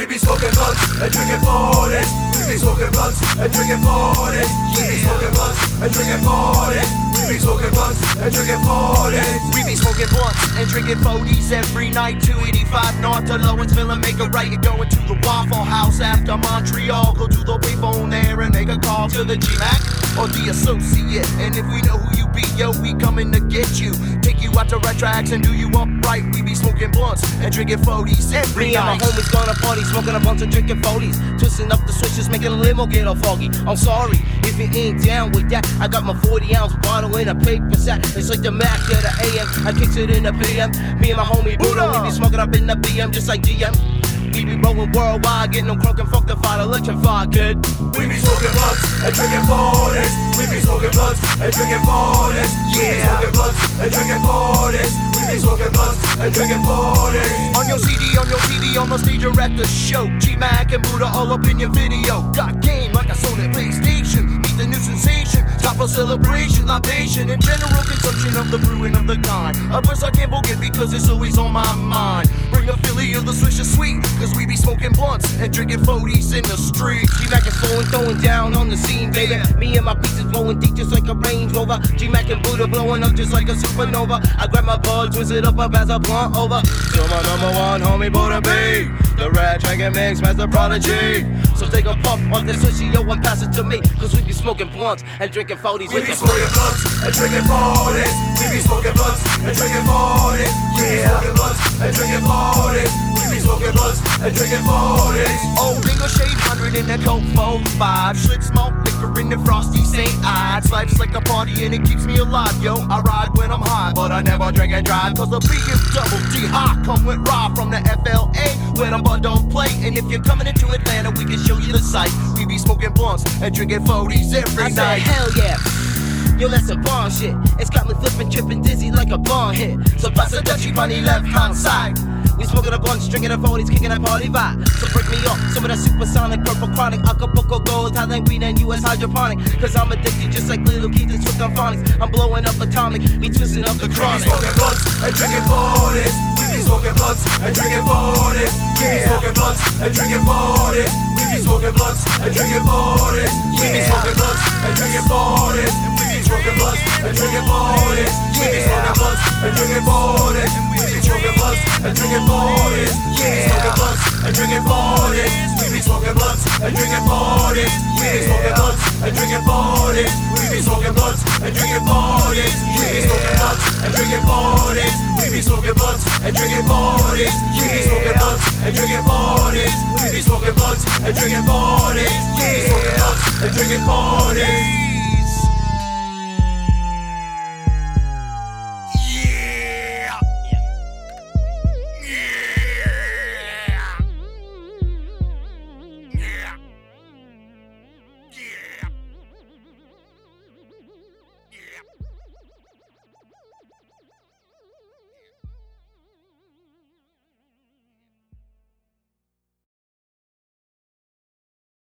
We be smoking blunts and drinking 40s. We be smoking blunts and drinking 40s. We be smoking blunts and drinking 40s. We be smoking blunts and drinking 40s. We be smoking blunts and drinking 40s every night. 285 North to Lowen's, Philly, make a right. You're going to the Waffle House after Montreal. Go to the Wayphone there and make a call to the G-Mac or the associate. And if we know who you be, yo, we coming to get you. Take you out to Retracks and do you up right. We be smoking blunts and drinking 40s every night. Me and my homies gonna party, smoking a bunch of drinking 40s. Twisting up the switches, making a limo get all foggy. I'm sorry if you ain't down with that. I got my 40-ounce bottle in a paper sack. It's like the Mac at the AM, I kicks it in the PM. Me and my homie Buddha, we be smoking up in the BM just like DM. We be rolling worldwide, getting them crunk and fuckified, electrified, kid. We be smoking blunts and drinking 40s. We be smoking blunts and drinking 40s. Yeah. We be smoking blunts and drinking 40s. We be smoking blunts and drinking 40s. On your CD, on the stage or at the show. G-Mac and Buddha all up in your video. Got game like I sold at PlayStation. Meet the new sensation. Top of celebration, libation, and general consumption of the brewing of the kind. A verse I can't forget because it's always on my mind. Bring a Philly or the Swisher Sweet, cause we be smoking blunts and drinking 40s in the street. G-Mac is flowing, throwing down on the scene, baby. Me and my pieces blowing deep just like a Range Rover. G-Mac and Buddha blowing up just like a supernova. I grab my bud, twist it up, I pass a blunt over. Still my number one homie, Buddha B. The Red Dragon Mix, Master Prodigy. So take a puff on this sushi, yo, and pass it to me. Cause we be smoking blunts and drinking 40s. We be smoking blunts and drinking 40s. We be smoking blunts and drinking 40s. Yeah. We be smoking blunts and drinking 40s. We be smoking blunts and drinking 40s. Old English shade 100 in that Coke 45. Slip smoke liquor in the Frosty St. Ives. Life's like a party and it keeps me alive, yo. I ride when I'm high, but I never drink and drive. Cause the B is double D high. Come with Rob from the FLA, where them bud don't play. And if you're coming into Atlanta, we can show you the sight. We be smoking blunts and drinking 40s every night. I said, hell yeah. Yo, that's some bomb shit. It's got me flipping, tripping, dizzy like a bomb hit. So pass a Dutchie money left hand side. We smoking a bunch, drinking a 40s, kicking a party vibe. So break me off some of that supersonic, purple chronic, Acapulco gold, Thailand green, and U.S. hydroponic. Cause I'm addicted just like little kids with the phonics. I'm blowing up atomic, we twisting up the chronic. We be smoking blunts and drinking 40s. We be smoking blunts and drinking 40s. We be smoking blunts and drinking 40s. We be smoking blunts and drinking 40s. We be smoking blunts and drinking 40s. We be smoking blunts and drinking 40s. We be smoking blunts and drinking 40s. We be smoking blunts and drinking 40s. We be smoking blunts and drinking 40s. We be smoking blunts and drinking 40s. We be smoking blunts and drinking 40s. We be smoking blunts and drinking 40s. We be smoking blunts and drinking 40s. We be smoking blunts and drinking 40s. We be smoking blunts and drinking 40s. We be smoking blunts and drinking 40s. We be smoking blunts and drinking 40s.